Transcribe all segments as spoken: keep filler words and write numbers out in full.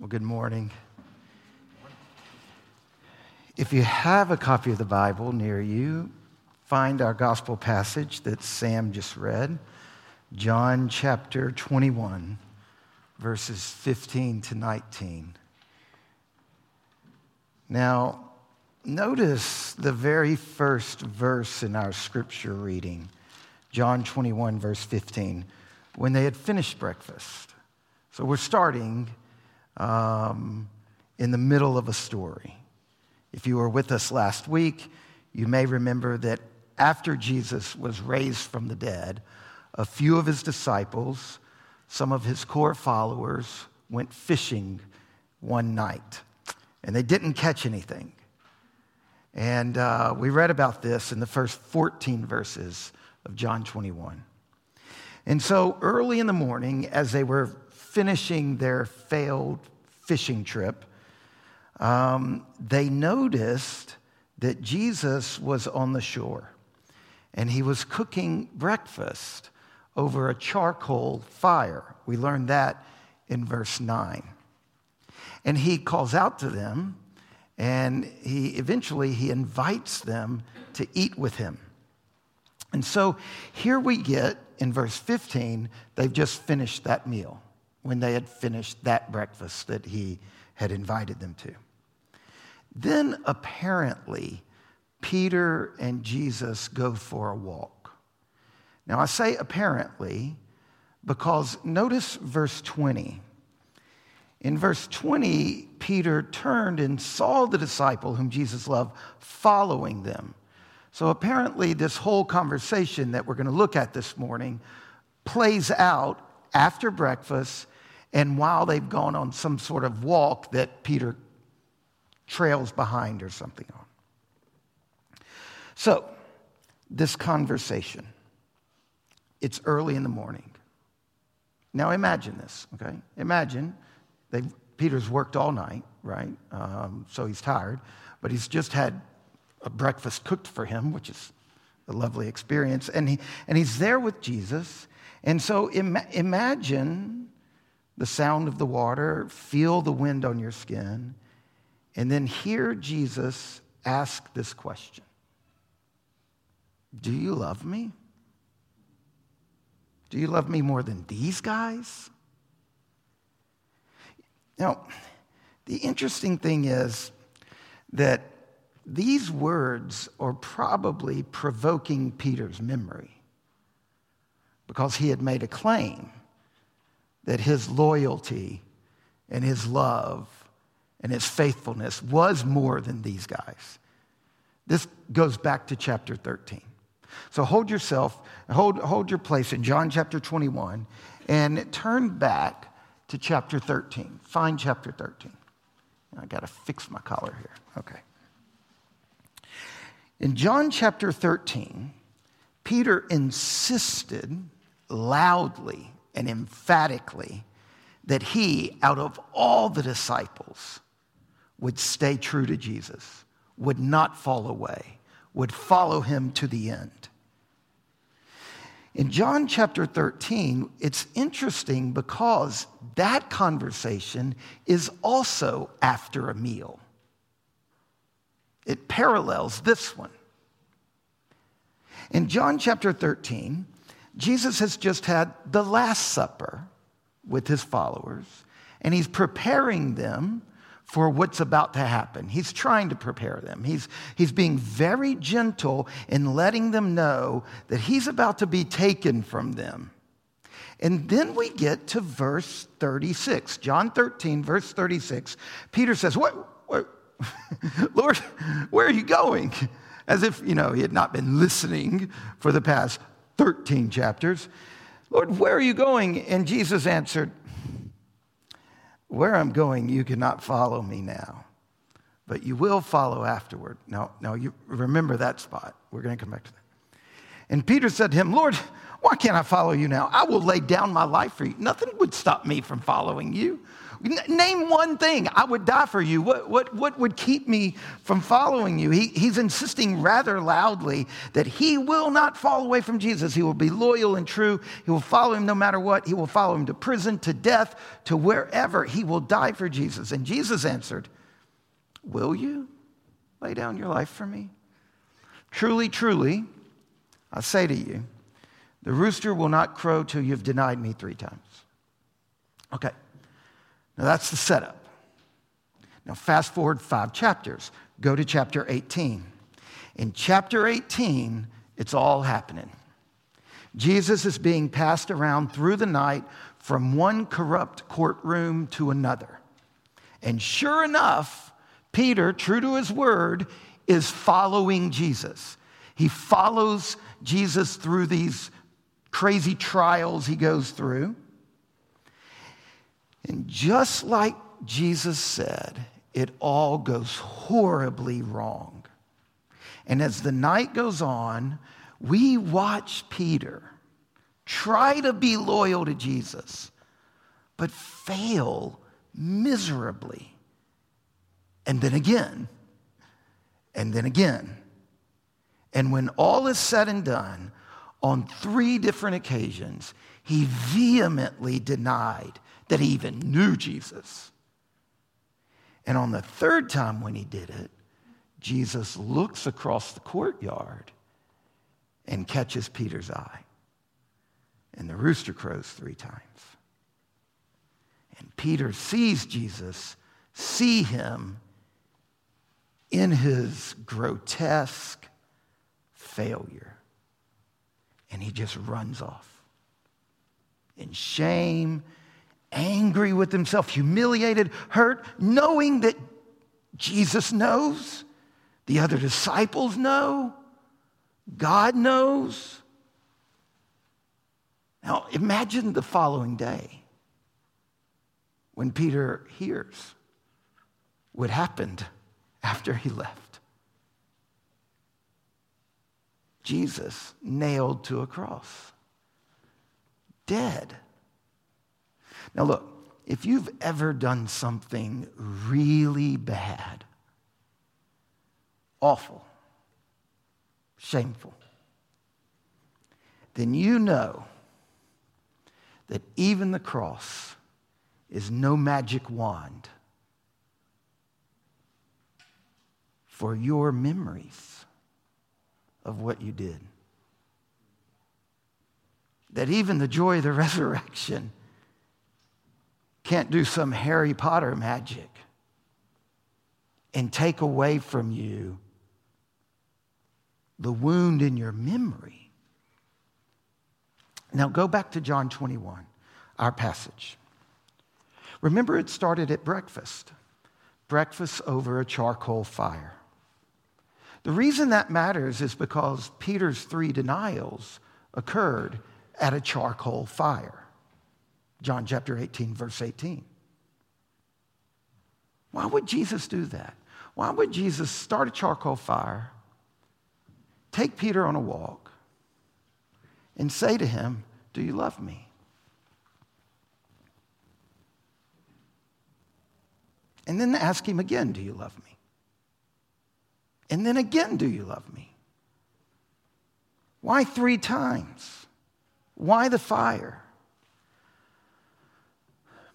Well, good morning. If you have a copy of the Bible near you, find our gospel passage that Sam just read, John chapter twenty-one, verses fifteen to nineteen. Now, notice the very first verse in our scripture reading, John twenty-one, verse fifteen, when they had finished breakfast. So we're starting um, in the middle of a story. If you were with us last week, you may remember that after Jesus was raised from the dead, a few of his disciples, some of his core followers, went fishing one night, and they didn't catch anything. And uh, we read about this in the first fourteen verses of John twenty-one. And so early in the morning, as they were finishing their failed fishing trip, Um, they noticed that Jesus was on the shore, and he was cooking breakfast over a charcoal fire. We learned that in verse nine. And he calls out to them, and he eventually he invites them to eat with him. And so here we get in verse fifteen, they've just finished that meal when they had finished that breakfast that he had invited them to. Then apparently, Peter and Jesus go for a walk. Now, I say apparently because notice verse twenty. In verse twenty, Peter turned and saw the disciple whom Jesus loved following them. So apparently, this whole conversation that we're going to look at this morning plays out after breakfast and while they've gone on some sort of walk that Peter trails behind or something on. So, this conversation, it's early in the morning. Now imagine this, okay? Imagine, they've, Peter's worked all night, right? Um, so he's tired, but he's just had a breakfast cooked for him, which is a lovely experience. And, he, and he's there with Jesus. And so im- imagine the sound of the water, feel the wind on your skin, and then hear Jesus ask this question. Do you love me? Do you love me more than these guys? Now, the interesting thing is that these words are probably provoking Peter's memory because he had made a claim that his loyalty and his love and his faithfulness was more than these guys. This goes back to chapter thirteen. So hold yourself, hold, hold your place in John chapter twenty-one and turn back to chapter thirteen. Find chapter thirteen. I gotta fix my collar here, okay. In John chapter thirteen, Peter insisted loudly and emphatically that he, out of all the disciples, would stay true to Jesus, would not fall away, would follow him to the end. In John chapter thirteen, it's interesting because that conversation is also after a meal. It parallels this one. In John chapter thirteen, Jesus has just had the Last Supper with his followers, and he's preparing them for what's about to happen. He's trying to prepare them. He's, he's being very gentle in letting them know that he's about to be taken from them. And then we get to verse thirty-six. John thirteen, verse thirty-six. Peter says, "What, what Lord, where are you going?" As if, you know, he had not been listening for the past thirteen chapters. "Lord, where are you going?" And Jesus answered, "Where I'm going, you cannot follow me now, but you will follow afterward." Now, now you remember that spot. We're going to come back to that. And Peter said to him, "Lord, why can't I follow you now? I will lay down my life for you. Nothing would stop me from following you. N- name one thing. I would die for you. What, what, what would keep me from following you? He, he's insisting rather loudly that he will not fall away from Jesus. He will be loyal and true. He will follow him no matter what. He will follow him to prison, to death, to wherever. He will die for Jesus. And Jesus answered, "Will you lay down your life for me? Truly, truly, I say to you, the rooster will not crow till you've denied me three times." Okay, now that's the setup. Now fast forward five chapters. Go to chapter eighteen. In chapter eighteen, it's all happening. Jesus is being passed around through the night from one corrupt courtroom to another. And sure enough, Peter, true to his word, is following Jesus. He follows Jesus through these crazy trials he goes through. And just like Jesus said, it all goes horribly wrong. And as the night goes on, we watch Peter try to be loyal to Jesus, but fail miserably. And then again, and then again. And when all is said and done, on three different occasions, he vehemently denied that he even knew Jesus. And on the third time when he did it, Jesus looks across the courtyard and catches Peter's eye. And the rooster crows three times. And Peter sees Jesus, see him in his grotesque failure. And he just runs off in shame, angry with himself, humiliated, hurt, knowing that Jesus knows, the other disciples know, God knows. Now imagine the following day when Peter hears what happened after he left. Jesus nailed to a cross, dead. Now look, if you've ever done something really bad, awful, shameful, then you know that even the cross is no magic wand for your memories of what you did. That even the joy of the resurrection can't do some Harry Potter magic and take away from you the wound in your memory. Now go back to John twenty-one, our passage. Remember, it started at breakfast. Breakfast over a charcoal fire. The reason that matters is because Peter's three denials occurred at a charcoal fire. John chapter eighteen, verse eighteen. Why would Jesus do that? Why would Jesus start a charcoal fire, take Peter on a walk, and say to him, "Do you love me?" And then ask him again, "Do you love me?" And then again, "Do you love me?" Why three times? Why the fire?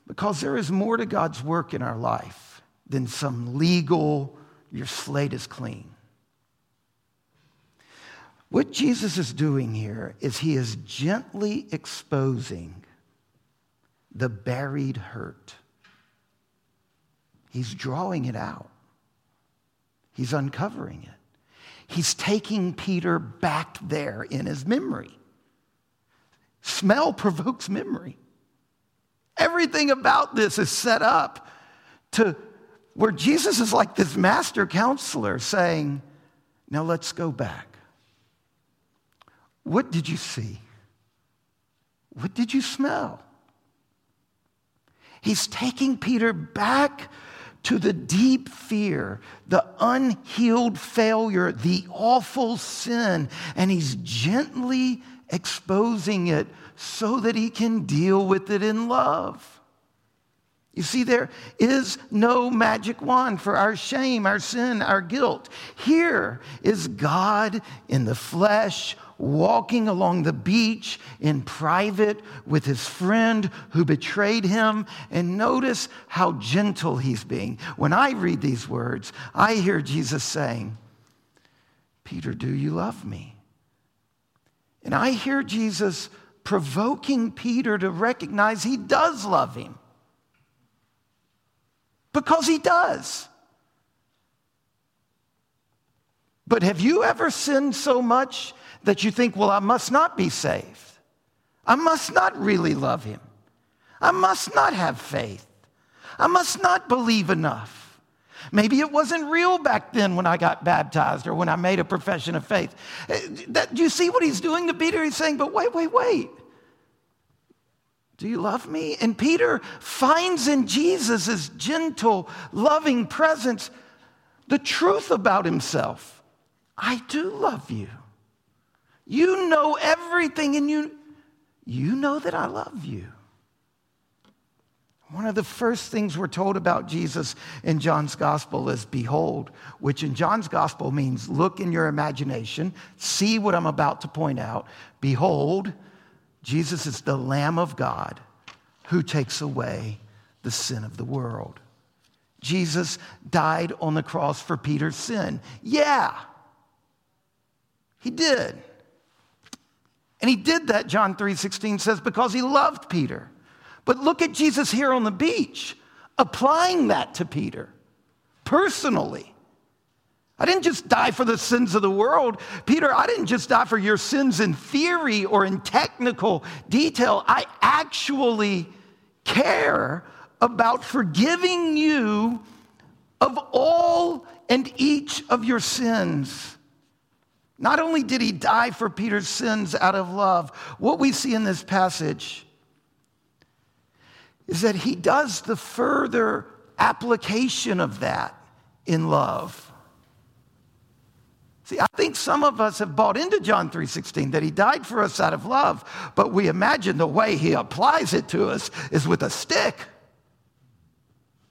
Because there is more to God's work in our life than some legal, your slate is clean. What Jesus is doing here is he is gently exposing the buried hurt. He's drawing it out. He's uncovering it. He's taking Peter back there in his memory. Smell provokes memory. Everything about this is set up to where Jesus is like this master counselor saying, "Now let's go back. What did you see? What did you smell?" He's taking Peter back to the deep fear, the unhealed failure, the awful sin, and he's gently exposing it so that he can deal with it in love. You see, there is no magic wand for our shame, our sin, our guilt. Here is God in the flesh, walking along the beach in private with his friend who betrayed him. And notice how gentle he's being. When I read these words, I hear Jesus saying, Peter, do you love me? And I hear Jesus provoking Peter to recognize he does love him. Because he does. But have you ever sinned so much that you think, well, I must not be saved. I must not really love him. I must not have faith. I must not believe enough. Maybe it wasn't real back then when I got baptized or when I made a profession of faith. That, do you see what he's doing to Peter? He's saying, but wait, wait, wait. Do you love me? And Peter finds in Jesus' gentle, loving presence the truth about himself. I do love you. You know everything, and you, you know that I love you. One of the first things we're told about Jesus in John's gospel is behold, which in John's gospel means look in your imagination, see what I'm about to point out. Behold, Jesus is the Lamb of God who takes away the sin of the world. Jesus died on the cross for Peter's sin. Yeah, he did. And he did that, John three sixteen says, because he loved Peter. But look at Jesus here on the beach, applying that to Peter personally. I didn't just die for the sins of the world. Peter, I didn't just die for your sins in theory or in technical detail. I actually care about forgiving you of all and each of your sins. Not only did he die for Peter's sins out of love, what we see in this passage is that he does the further application of that in love. See, I think some of us have bought into John three sixteen, that he died for us out of love, but we imagine the way he applies it to us is with a stick.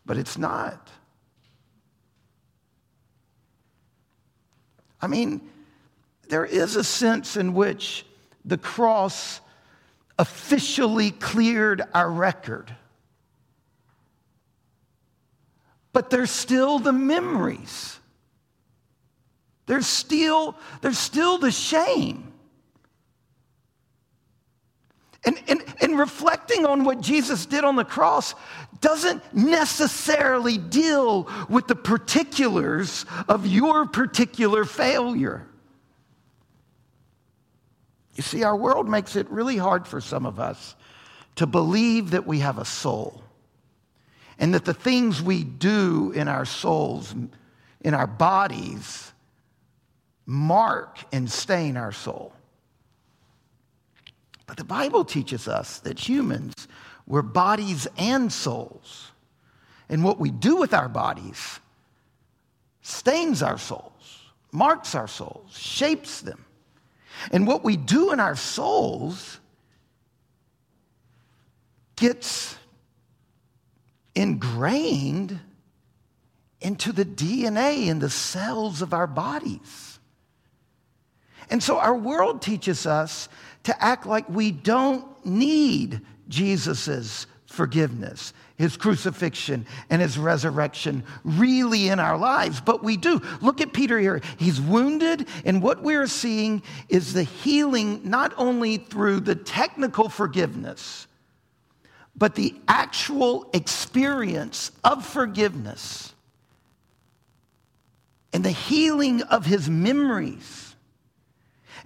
But it's not. I mean, there is a sense in which the cross officially cleared our record. But there's still the memories. There's still, there's still the shame. And, and, and reflecting on what Jesus did on the cross doesn't necessarily deal with the particulars of your particular failure. You see, our world makes it really hard for some of us to believe that we have a soul and that the things we do in our souls, in our bodies, mark and stain our soul. But the Bible teaches us that humans were bodies and souls. And what we do with our bodies stains our souls, marks our souls, shapes them. And what we do in our souls gets ingrained into the D N A in the cells of our bodies. And so our world teaches us to act like we don't need Jesus' forgiveness, his crucifixion, and his resurrection really in our lives, but we do. Look at Peter here. He's wounded, and what we're seeing is the healing not only through the technical forgiveness, but the actual experience of forgiveness and the healing of his memories.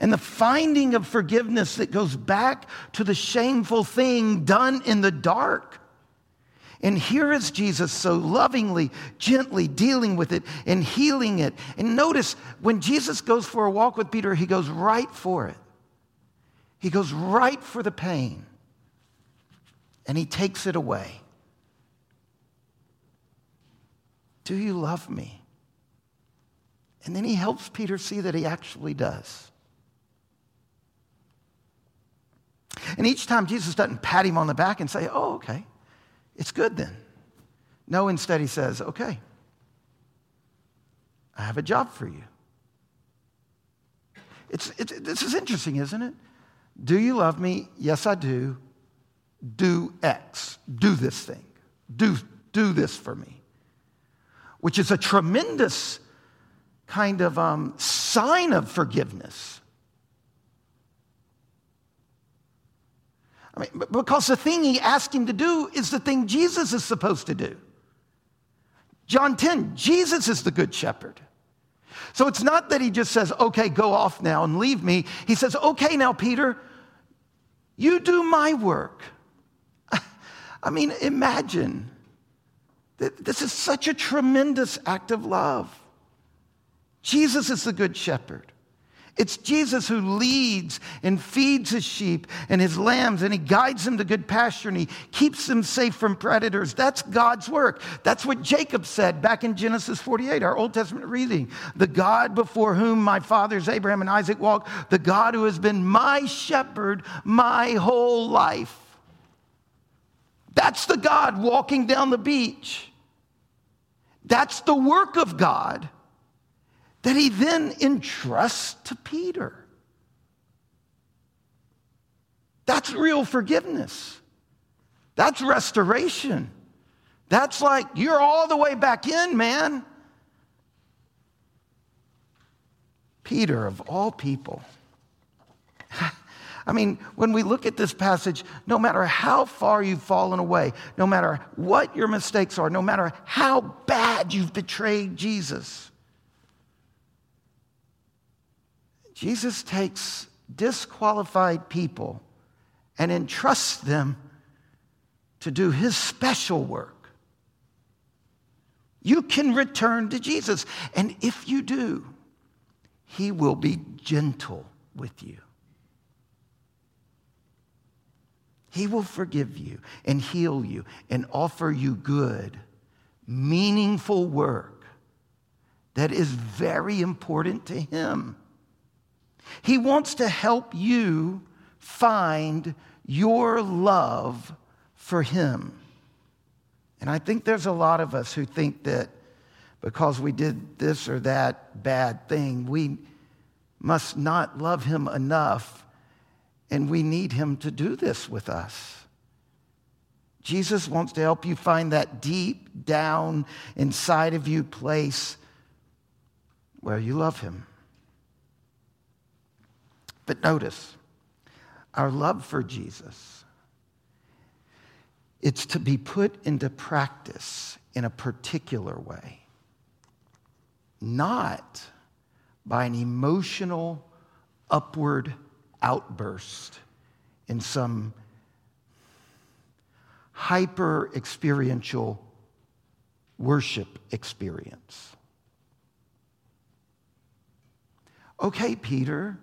And the finding of forgiveness that goes back to the shameful thing done in the dark. And here is Jesus so lovingly, gently dealing with it and healing it. And notice, when Jesus goes for a walk with Peter, he goes right for it. He goes right for the pain. And he takes it away. Do you love me? And then he helps Peter see that he actually does. And each time Jesus doesn't pat him on the back and say, oh, okay, it's good then. No, instead he says, okay, I have a job for you. It's, it, this is interesting, isn't it? Do you love me? Yes, I do. Do X. Do this thing. Do, do this for me. Which is a tremendous kind of um, sign of forgiveness. I mean, because the thing he asked him to do is the thing Jesus is supposed to do. John ten, Jesus is the good shepherd. So it's not that he just says, okay, go off now and leave me. He says, okay, now, Peter, you do my work. I mean, imagine that this is such a tremendous act of love. Jesus is the good shepherd. It's Jesus who leads and feeds his sheep and his lambs, and he guides them to good pasture, and he keeps them safe from predators. That's God's work. That's what Jacob said back in Genesis forty-eight, our Old Testament reading. The God before whom my fathers Abraham and Isaac walked, the God who has been my shepherd my whole life. That's the God walking down the beach. That's the work of God that he then entrusts to Peter. That's real forgiveness. That's restoration. That's like, you're all the way back in, man. Peter, of all people. I mean, when we look at this passage, no matter how far you've fallen away, no matter what your mistakes are, no matter how bad you've betrayed Jesus, Jesus takes disqualified people and entrusts them to do his special work. You can return to Jesus. And if you do, he will be gentle with you. He will forgive you and heal you and offer you good, meaningful work that is very important to him. He wants to help you find your love for him. And I think there's a lot of us who think that because we did this or that bad thing, we must not love him enough, and we need him to do this with us. Jesus wants to help you find that deep down inside of you place where you love him. But notice, our love for Jesus, it's to be put into practice in a particular way, not by an emotional upward outburst in some hyper-experiential worship experience. Okay, Peter,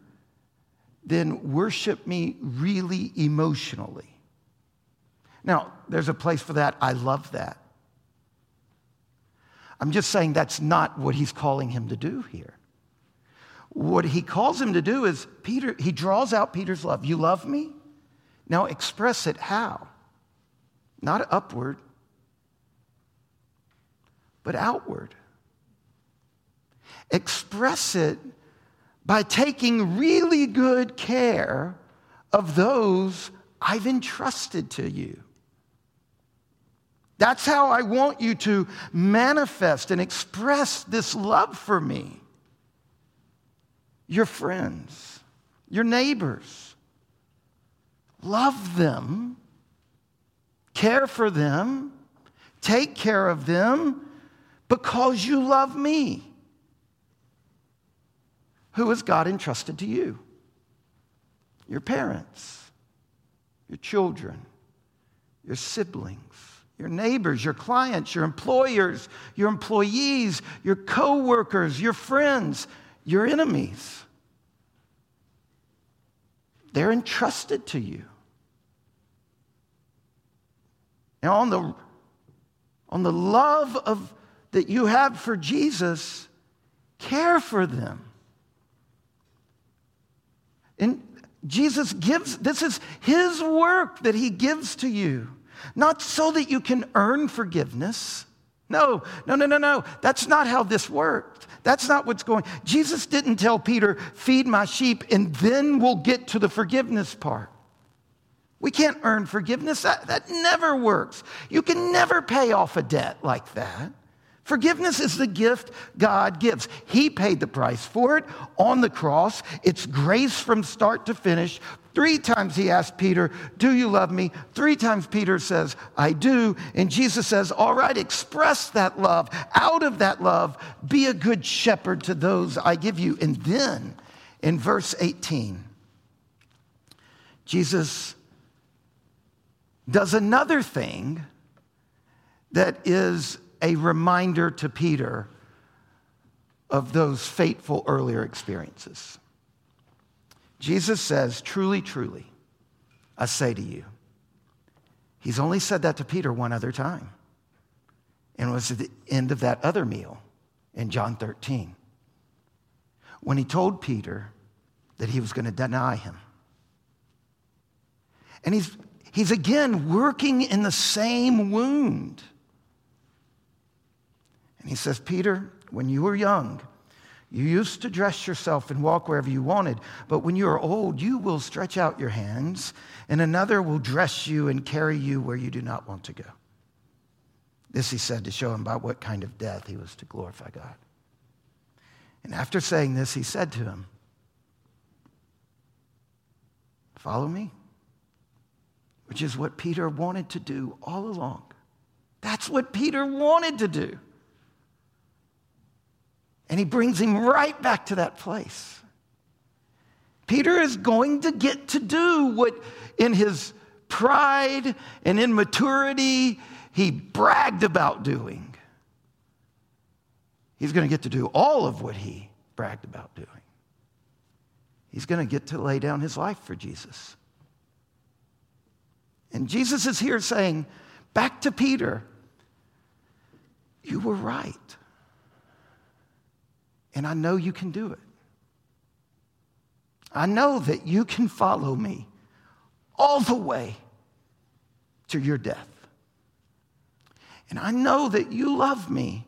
then worship me really emotionally. Now, there's a place for that. I love that. I'm just saying that's not what he's calling him to do here. What he calls him to do is, Peter, he draws out Peter's love. You love me? Now express it how? Not upward, but outward. Express it by taking really good care of those I've entrusted to you. That's how I want you to manifest and express this love for me. Your friends, your neighbors, love them, care for them, take care of them because you love me. Who has God entrusted to you? Your parents, your children, your siblings, your neighbors, your clients, your employers, your employees, your coworkers, your friends, your enemies. They're entrusted to you. Now, on the, on the love of, that you have for Jesus, care for them. And Jesus gives, this is his work that he gives to you, not so that you can earn forgiveness, No, no, no, no, no. That's not how this worked. That's not what's going on. Jesus didn't tell Peter, feed my sheep, and then we'll get to the forgiveness part. We can't earn forgiveness. That, that never works. You can never pay off a debt like that. Forgiveness is the gift God gives. He paid the price for it on the cross. It's grace from start to finish. Three times he asked Peter, do you love me? Three times Peter says, I do. And Jesus says, all right, express that love. Out of that love, be a good shepherd to those I give you. And then in verse eighteen, Jesus does another thing that is a reminder to Peter of those fateful earlier experiences. Jesus says, truly, truly, I say to you. He's only said that to Peter one other time. And it was at the end of that other meal in John thirteen, when he told Peter that he was going to deny him. And he's, he's again working in the same wound. And he says, Peter, when you were young, you used to dress yourself and walk wherever you wanted. But when you are old, you will stretch out your hands, and another will dress you and carry you where you do not want to go. This he said to show him by what kind of death he was to glorify God. And after saying this, he said to him, follow me, which is what Peter wanted to do all along. That's what Peter wanted to do. And he brings him right back to that place. Peter is going to get to do what in his pride and immaturity he bragged about doing. He's going to get to do all of what he bragged about doing. He's going to get to lay down his life for Jesus. And Jesus is here saying, back to Peter, you were right. And I know you can do it. I know that you can follow me all the way to your death. And I know that you love me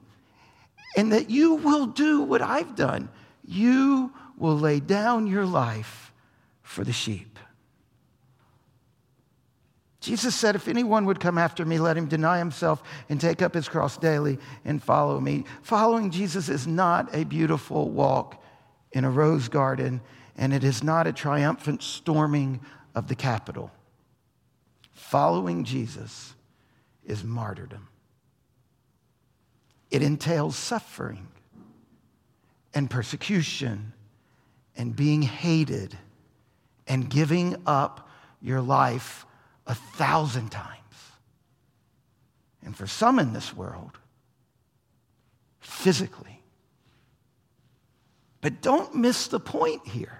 and that you will do what I've done. You will lay down your life for the sheep. Jesus said, if anyone would come after me, let him deny himself and take up his cross daily and follow me. Following Jesus is not a beautiful walk in a rose garden, and it is not a triumphant storming of the Capitol. Following Jesus is martyrdom. It entails suffering and persecution and being hated and giving up your life a thousand times. And for some in this world, physically. But don't miss the point here.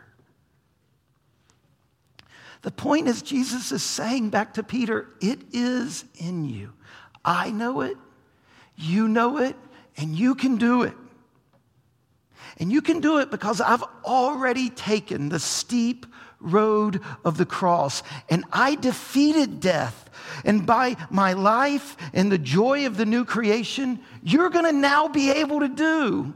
The point is Jesus is saying back to Peter, it is in you. I know it, you know it, and you can do it. And you can do it because I've already taken the steep road of the cross, and I defeated death, and by my life and the joy of the new creation, you're going to now be able to do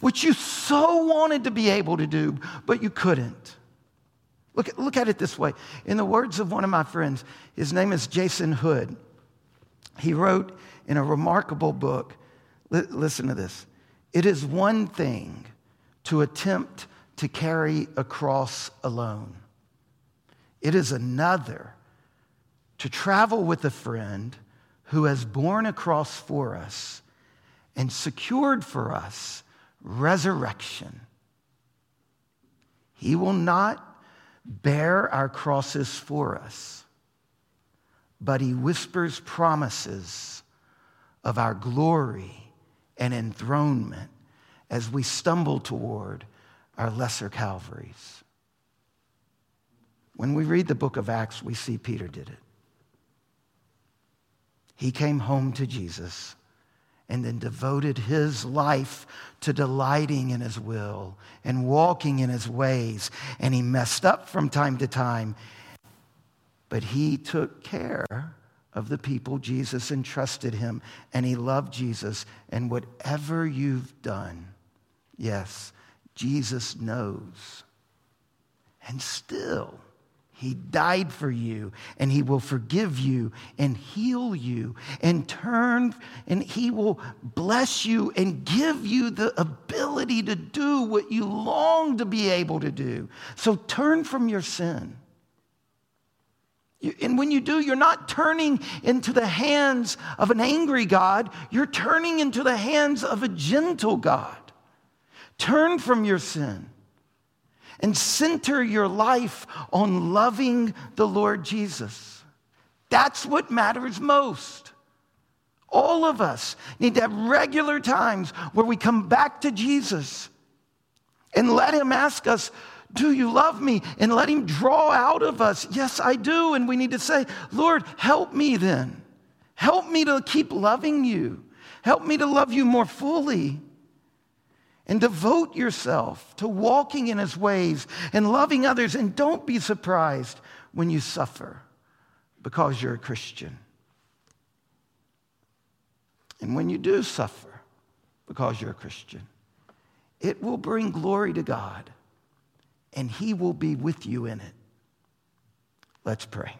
what you so wanted to be able to do, but you couldn't. Look, look at it this way. In the words of one of my friends, his name is Jason Hood. He wrote in a remarkable book, li- listen to this, it is one thing to attempt to carry a cross alone. It is another to travel with a friend who has borne a cross for us and secured for us resurrection. He will not bear our crosses for us, but he whispers promises of our glory and enthronement as we stumble toward our lesser Calvaries. When we read the book of Acts, we see Peter did it. He came home to Jesus and then devoted his life to delighting in his will and walking in his ways. And he messed up from time to time, but he took care of the people Jesus entrusted him, and he loved Jesus. And whatever you've done, yes, Jesus knows. And still, he died for you, and he will forgive you and heal you and turn, and he will bless you and give you the ability to do what you long to be able to do. So turn from your sin. And when you do, you're not turning into the hands of an angry God. You're turning into the hands of a gentle God. Turn from your sin and center your life on loving the Lord Jesus. That's what matters most. All of us need to have regular times where we come back to Jesus and let him ask us, do you love me? And let him draw out of us, yes, I do. And we need to say, Lord, help me then. Help me to keep loving you. Help me to love you more fully. And devote yourself to walking in his ways and loving others. And don't be surprised when you suffer because you're a Christian. And when you do suffer because you're a Christian, it will bring glory to God. And he will be with you in it. Let's pray.